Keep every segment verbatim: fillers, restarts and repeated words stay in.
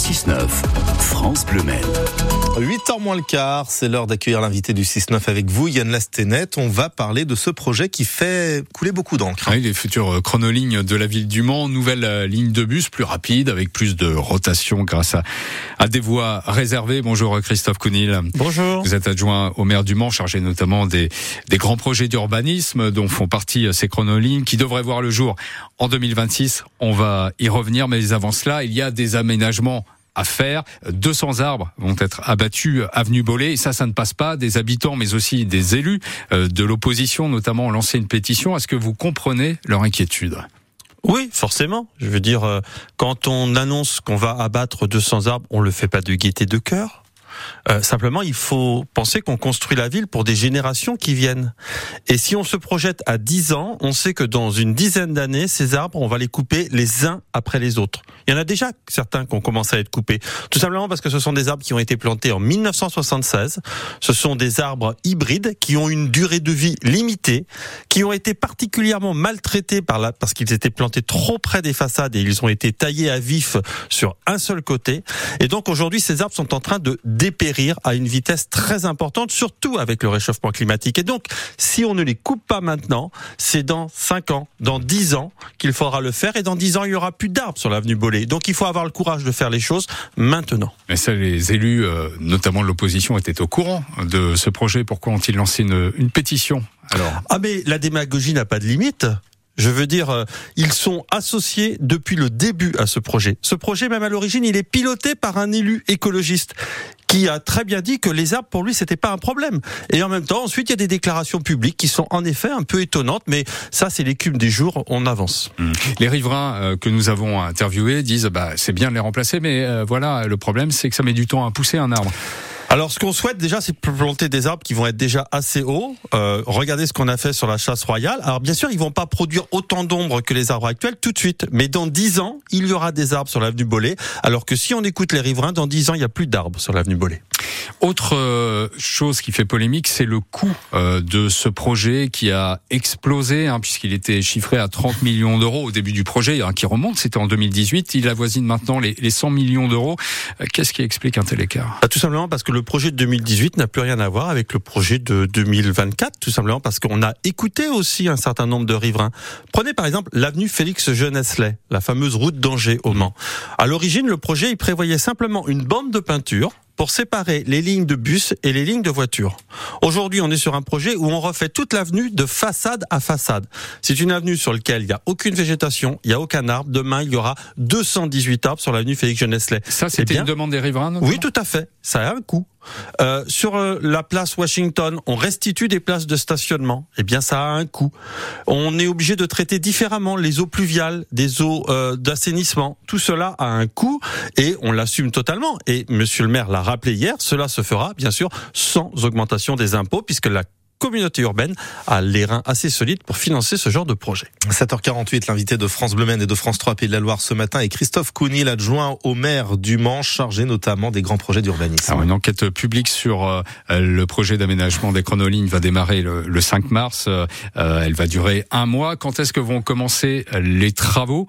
six neuf, France Bleu Maine. huit heures moins le quart, c'est l'heure d'accueillir l'invité du six neuf avec vous, Yann Lastenet. On va parler de ce projet qui fait couler beaucoup d'encre. Oui, les futures chronolignes de la ville du Mans, nouvelle ligne de bus plus rapide, avec plus de rotation grâce à, à des voies réservées. Bonjour Christophe Counil. Bonjour. Vous êtes adjoint au maire du Mans, chargé notamment des, des grands projets d'urbanisme dont font partie ces chronolignes qui devraient voir le jour en deux mille vingt-six. On va y revenir, mais avant cela, il y a des aménagements à faire. deux cents arbres vont être abattus avenue Bollée. Et ça, ça ne passe pas. Des habitants, mais aussi des élus de l'opposition, notamment, ont lancé une pétition. Est-ce que vous comprenez leur inquiétude ? Oui, forcément. Je veux dire, quand on annonce qu'on va abattre deux cents arbres, on le fait pas de gaieté de cœur. Euh, simplement, il faut penser qu'on construit la ville pour des générations qui viennent. Et si on se projette à dix ans, on sait que dans une dizaine d'années, ces arbres, on va les couper les uns après les autres. Il y en a déjà certains qui ont commencé à être coupés. Tout simplement parce que ce sont des arbres qui ont été plantés en dix-neuf cent soixante-seize. Ce sont des arbres hybrides qui ont une durée de vie limitée, qui ont été particulièrement maltraités par la... parce qu'ils étaient plantés trop près des façades et ils ont été taillés à vif sur un seul côté. Et donc aujourd'hui, ces arbres sont en train de dépérir à une vitesse très importante, surtout avec le réchauffement climatique. Et donc, si on ne les coupe pas maintenant, c'est dans cinq ans, dans dix ans qu'il faudra le faire. Et dans dix ans, il n'y aura plus d'arbres sur l'avenue Bollée. Donc, il faut avoir le courage de faire les choses maintenant. Mais ça, les élus, notamment de l'opposition, étaient au courant de ce projet. Pourquoi ont-ils lancé une, une pétition alors ? Ah mais la démagogie n'a pas de limite. Je veux dire, ils sont associés depuis le début à ce projet. Ce projet, même à l'origine, il est piloté par un élu écologiste qui a très bien dit que les arbres, pour lui, c'était pas un problème. Et en même temps, ensuite, il y a des déclarations publiques qui sont en effet un peu étonnantes, mais ça, c'est l'écume des jours, on avance. Mmh. Les riverains que nous avons interviewés disent, bah, c'est bien de les remplacer, mais euh, voilà, le problème, c'est que ça met du temps à pousser un arbre. Alors, ce qu'on souhaite déjà, c'est planter des arbres qui vont être déjà assez hauts. Euh, regardez ce qu'on a fait sur la chasse royale. Alors, bien sûr, ils vont pas produire autant d'ombre que les arbres actuels tout de suite. Mais dans dix ans, il y aura des arbres sur l'avenue Bollée. Alors que si on écoute les riverains, dans dix ans, il n'y a plus d'arbres sur l'avenue Bollée. Autre chose qui fait polémique, c'est le coût de ce projet qui a explosé, hein, puisqu'il était chiffré à trente millions d'euros au début du projet, hein, qui remonte, c'était en deux mille dix-huit. Il avoisine maintenant les, les cent millions d'euros. Qu'est-ce qui explique un tel écart ? Bah, tout simplement parce que le projet de deux mille dix-huit n'a plus rien à voir avec le projet de deux mille vingt-quatre, tout simplement parce qu'on a écouté aussi un certain nombre de riverains. Prenez par exemple l'avenue Félix-Genestelet, la fameuse route d'Angers au Mans. À l'origine, le projet il prévoyait simplement une bande de peinture pour séparer les lignes de bus et les lignes de voiture. Aujourd'hui, on est sur un projet où on refait toute l'avenue de façade à façade. C'est une avenue sur laquelle il n'y a aucune végétation, il n'y a aucun arbre. Demain, il y aura deux cent dix-huit arbres sur l'avenue Félix-Genestelet. Ça, c'était eh bien, une demande des riverains, non ? Oui, tout à fait. Ça a un coût. Euh, sur euh, la place Washington, on restitue des places de stationnement. Eh bien, ça a un coût. On est obligé de traiter différemment les eaux pluviales, des eaux euh, d'assainissement. Tout cela a un coût et on l'assume totalement. Et monsieur le maire l'a rappelé hier, cela se fera, bien sûr, sans augmentation des impôts, puisque la communauté urbaine a les reins assez solides pour financer ce genre de projet. sept heures quarante-huit, l'invité de France Bleu Maine et de France trois Pays de la Loire ce matin est Christophe Counil, adjoint au maire du Mans, chargé notamment des grands projets d'urbanisme. Alors, une enquête publique sur euh, le projet d'aménagement des chronolignes va démarrer le, le cinq mars. Euh, elle va durer un mois. Quand est-ce que vont commencer les travaux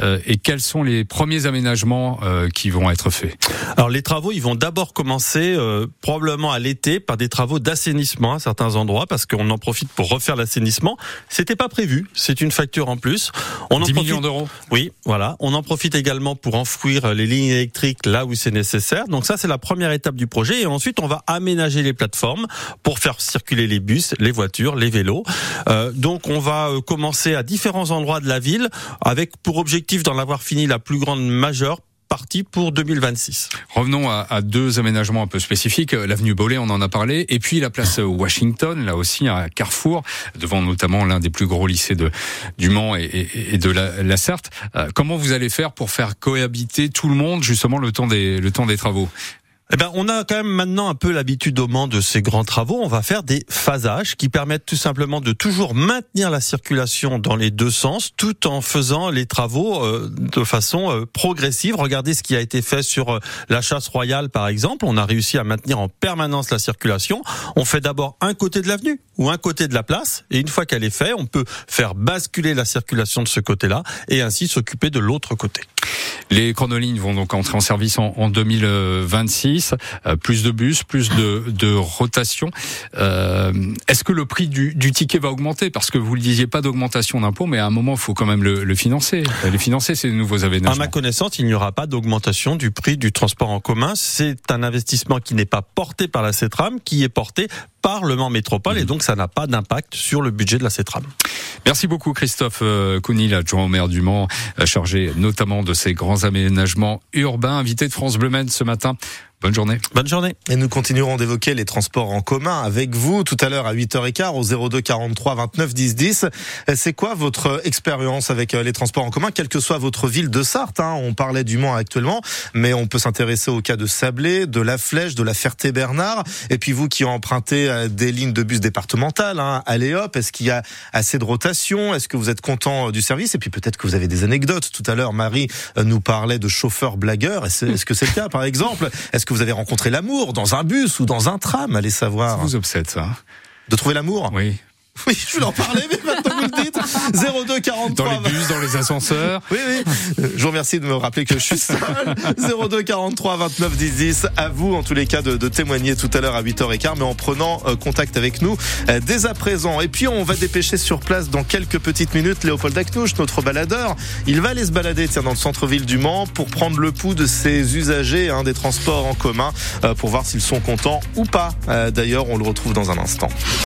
euh, et quels sont les premiers aménagements euh, qui vont être faits ? Alors les travaux, ils vont d'abord commencer euh, probablement à l'été par des travaux d'assainissement à certains endroits, parce qu'on en profite pour refaire l'assainissement. C'était pas prévu, c'est une facture en plus. On dix en millions profite... d'euros. Oui, voilà. On en profite également pour enfouir les lignes électriques là où c'est nécessaire. Donc ça, c'est la première étape du projet. Et ensuite, on va aménager les plateformes pour faire circuler les bus, les voitures, les vélos. Euh, donc on va commencer à différents endroits de la ville avec pour objectif d'en avoir fini la plus grande majeure parti pour deux mille vingt-six. Revenons à, à deux aménagements un peu spécifiques. L'avenue Bollée, on en a parlé, et puis la place Washington, là aussi à Carrefour, devant notamment l'un des plus gros lycées de, du Mans et, et, et de la, la Sarthe. Euh, comment vous allez faire pour faire cohabiter tout le monde, justement, le temps des, le temps des travaux ? Eh ben, on a quand même maintenant un peu l'habitude au Mans de ces grands travaux. On va faire des phasages qui permettent tout simplement de toujours maintenir la circulation dans les deux sens, tout en faisant les travaux euh, de façon euh, progressive. Regardez ce qui a été fait sur euh, la chasse royale, par exemple. On a réussi à maintenir en permanence la circulation. On fait d'abord un côté de l'avenue ou un côté de la place. Et une fois qu'elle est faite, on peut faire basculer la circulation de ce côté-là et ainsi s'occuper de l'autre côté. Les chronolignes vont donc entrer en service en, en deux mille vingt-six. Euh, plus de bus, plus de, de rotation. Euh, est-ce que le prix du, du ticket va augmenter ? Parce que vous le disiez, pas d'augmentation d'impôt, mais à un moment, il faut quand même le, le financer. Les financer, ces nouveaux aménagements. À ma connaissance, il n'y aura pas d'augmentation du prix du transport en commun. C'est un investissement qui n'est pas porté par la Setram, qui est porté par Le Mans Métropole, et donc ça n'a pas d'impact sur le budget de la Setram. Merci beaucoup Christophe Counil, adjoint au maire du Mans, chargé notamment de ces grands aménagements urbains, invité de France Bleu Maine ce matin. Bonne journée. Bonne journée. Et nous continuerons d'évoquer les transports en commun avec vous tout à l'heure à huit heures quinze au zéro deux quarante-trois vingt-neuf dix dix. C'est quoi votre expérience avec les transports en commun, quelle que soit votre ville de Sarthe, hein. On parlait du Mans actuellement, mais on peut s'intéresser au cas de Sablé, de La Flèche, de la Ferté Bernard. Et puis vous qui empruntez des lignes de bus départementales, hein, allez hop, est-ce qu'il y a assez de rotation ? Est-ce que vous êtes content du service ? Et puis peut-être que vous avez des anecdotes. Tout à l'heure, Marie nous parlait de chauffeurs blagueurs. Est-ce que c'est le cas, par exemple ? Est-ce que vous avez rencontré l'amour dans un bus ou dans un tram, allez savoir. Ça vous obsède, ça. De trouver l'amour ? Oui. Oui, je voulais en parler, mais maintenant vous le dites. zéro deux quarante-trois Dans les bus, dans les ascenseurs. Oui, oui. Je vous remercie de me rappeler que je suis seul. zéro deux quarante-trois vingt-neuf dix dix. À vous, en tous les cas, de, de témoigner tout à l'heure à huit heures quinze, mais en prenant euh, contact avec nous euh, dès à présent. Et puis, on va dépêcher sur place dans quelques petites minutes Léopold Dacnouche, notre baladeur. Il va aller se balader, tiens, dans le centre-ville du Mans pour prendre le pouls de ses usagers, hein, des transports en commun, euh, pour voir s'ils sont contents ou pas. Euh, d'ailleurs, on le retrouve dans un instant.